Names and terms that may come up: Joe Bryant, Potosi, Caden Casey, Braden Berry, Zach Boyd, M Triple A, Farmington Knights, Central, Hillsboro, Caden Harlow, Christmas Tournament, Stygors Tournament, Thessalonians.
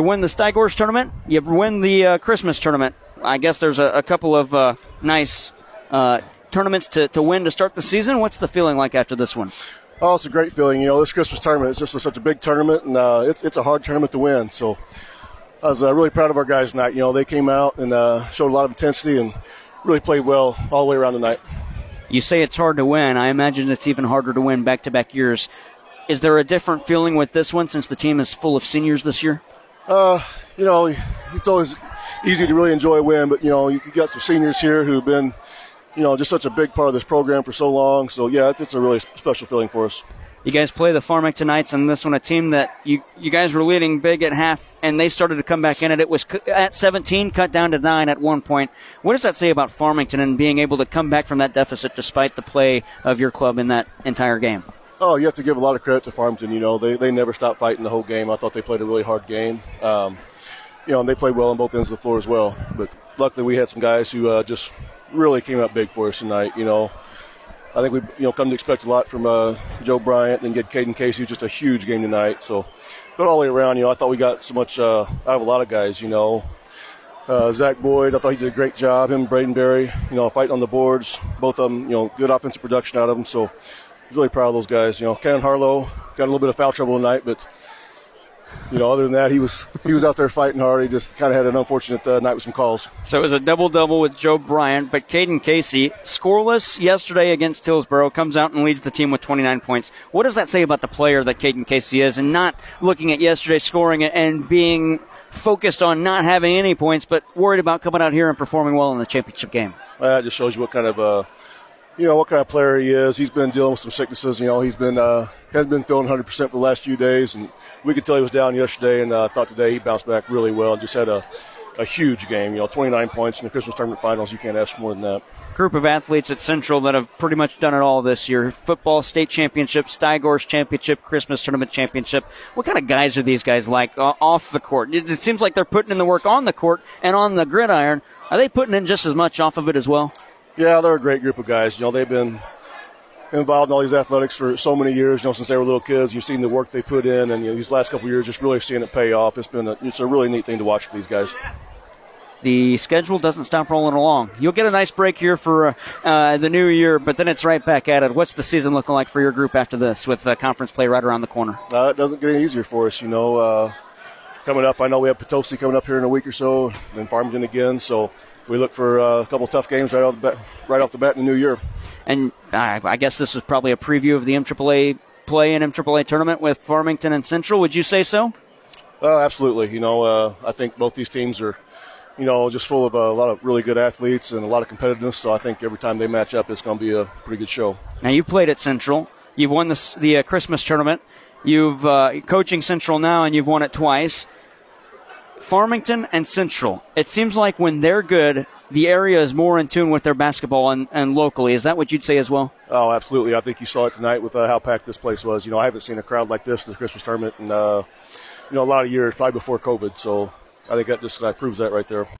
You win the Stygors Tournament, you win the Christmas Tournament. I guess there's a couple of nice tournaments to win to start the season. What's the feeling like after this one? Oh, it's a great feeling. You know, this Christmas tournament is just such a big tournament, and it's a hard tournament to win. So I was really proud of our guys tonight. You know, they came out and showed a lot of intensity and really played well all the way around tonight. You say it's hard to win. I imagine it's even harder to win back-to-back years. Is there a different feeling with this one since the team is full of seniors this year? You know, it's always easy to really enjoy a win, but, you know, you got some seniors here who've been, you know, just such a big part of this program for so long. So, yeah, it's a really special feeling for us. You guys play the Farmington Knights, and this one, a team that you guys were leading big at half, and they started to come back in it. It was at 17, cut down to 9 at one point. What does that say about Farmington and being able to come back from that deficit despite the play of your club in that entire game? Oh, you have to give a lot of credit to Farmington. You know, they never stopped fighting the whole game. I thought they played a really hard game. You know, and they played well on both ends of the floor as well. But luckily we had some guys who just really came up big for us tonight, you know. I think we've come to expect a lot from Joe Bryant and get Caden Casey, just a huge game tonight. So, but all the way around, I thought we got so much out of a lot of guys, Zach Boyd, I thought he did a great job. Him, Braden Berry, fighting on the boards. Both of them, good offensive production out of them. So, I was really proud of those guys. Caden Harlow got a little bit of foul trouble tonight, but, other than that, he was out there fighting hard. He just kind of had an unfortunate night with some calls. So it was a double-double with Joe Bryant, but Caden Casey, scoreless yesterday against Hillsboro, comes out and leads the team with 29 points. What does that say about the player that Caden Casey is, and not looking at yesterday scoring and being focused on not having any points, but worried about coming out here and performing well in the championship game? That just shows you what kind of player he is. He's been dealing with some sicknesses. He's been hasn't been feeling 100% for the last few days, and we could tell he was down yesterday, and I thought today he bounced back really well and just had a huge game. 29 points in the Christmas Tournament Finals. You can't ask for more than that. Group of athletes at Central that have pretty much done it all this year. Football, state championship, Stygors championship, Christmas Tournament championship. What kind of guys are these guys like off the court? It seems like they're putting in the work on the court and on the gridiron. Are they putting in just as much off of it as well? Yeah, they're a great group of guys. They've been involved in all these athletics for so many years, since they were little kids. You've seen the work they put in, and these last couple of years, just really seeing it pay off. It's a really neat thing to watch for these guys. The schedule doesn't stop rolling along. You'll get a nice break here for the new year, but then it's right back at it. What's the season looking like for your group after this with conference play right around the corner? It doesn't get any easier for us, Coming up, I know we have Potosi coming up here in a week or so, then Farmington again, so we look for a couple tough games right off the bat in the new year. And I guess this is probably a preview of the M Triple A play and M Triple A tournament with Farmington and Central. Would you say so? Absolutely. I think both these teams are, just full of a lot of really good athletes and a lot of competitiveness. So I think every time they match up, it's going to be a pretty good show. Now you played at Central. You've won the Christmas tournament. You've coaching Central now, and you've won it twice. Farmington and Central, it seems like when they're good, the area is more in tune with their basketball and locally. Is that what you'd say as well? Oh, absolutely. I think you saw it tonight with how packed this place was. I haven't seen a crowd like this Christmas tournament in, a lot of years, probably before COVID. So I think that just proves that right there.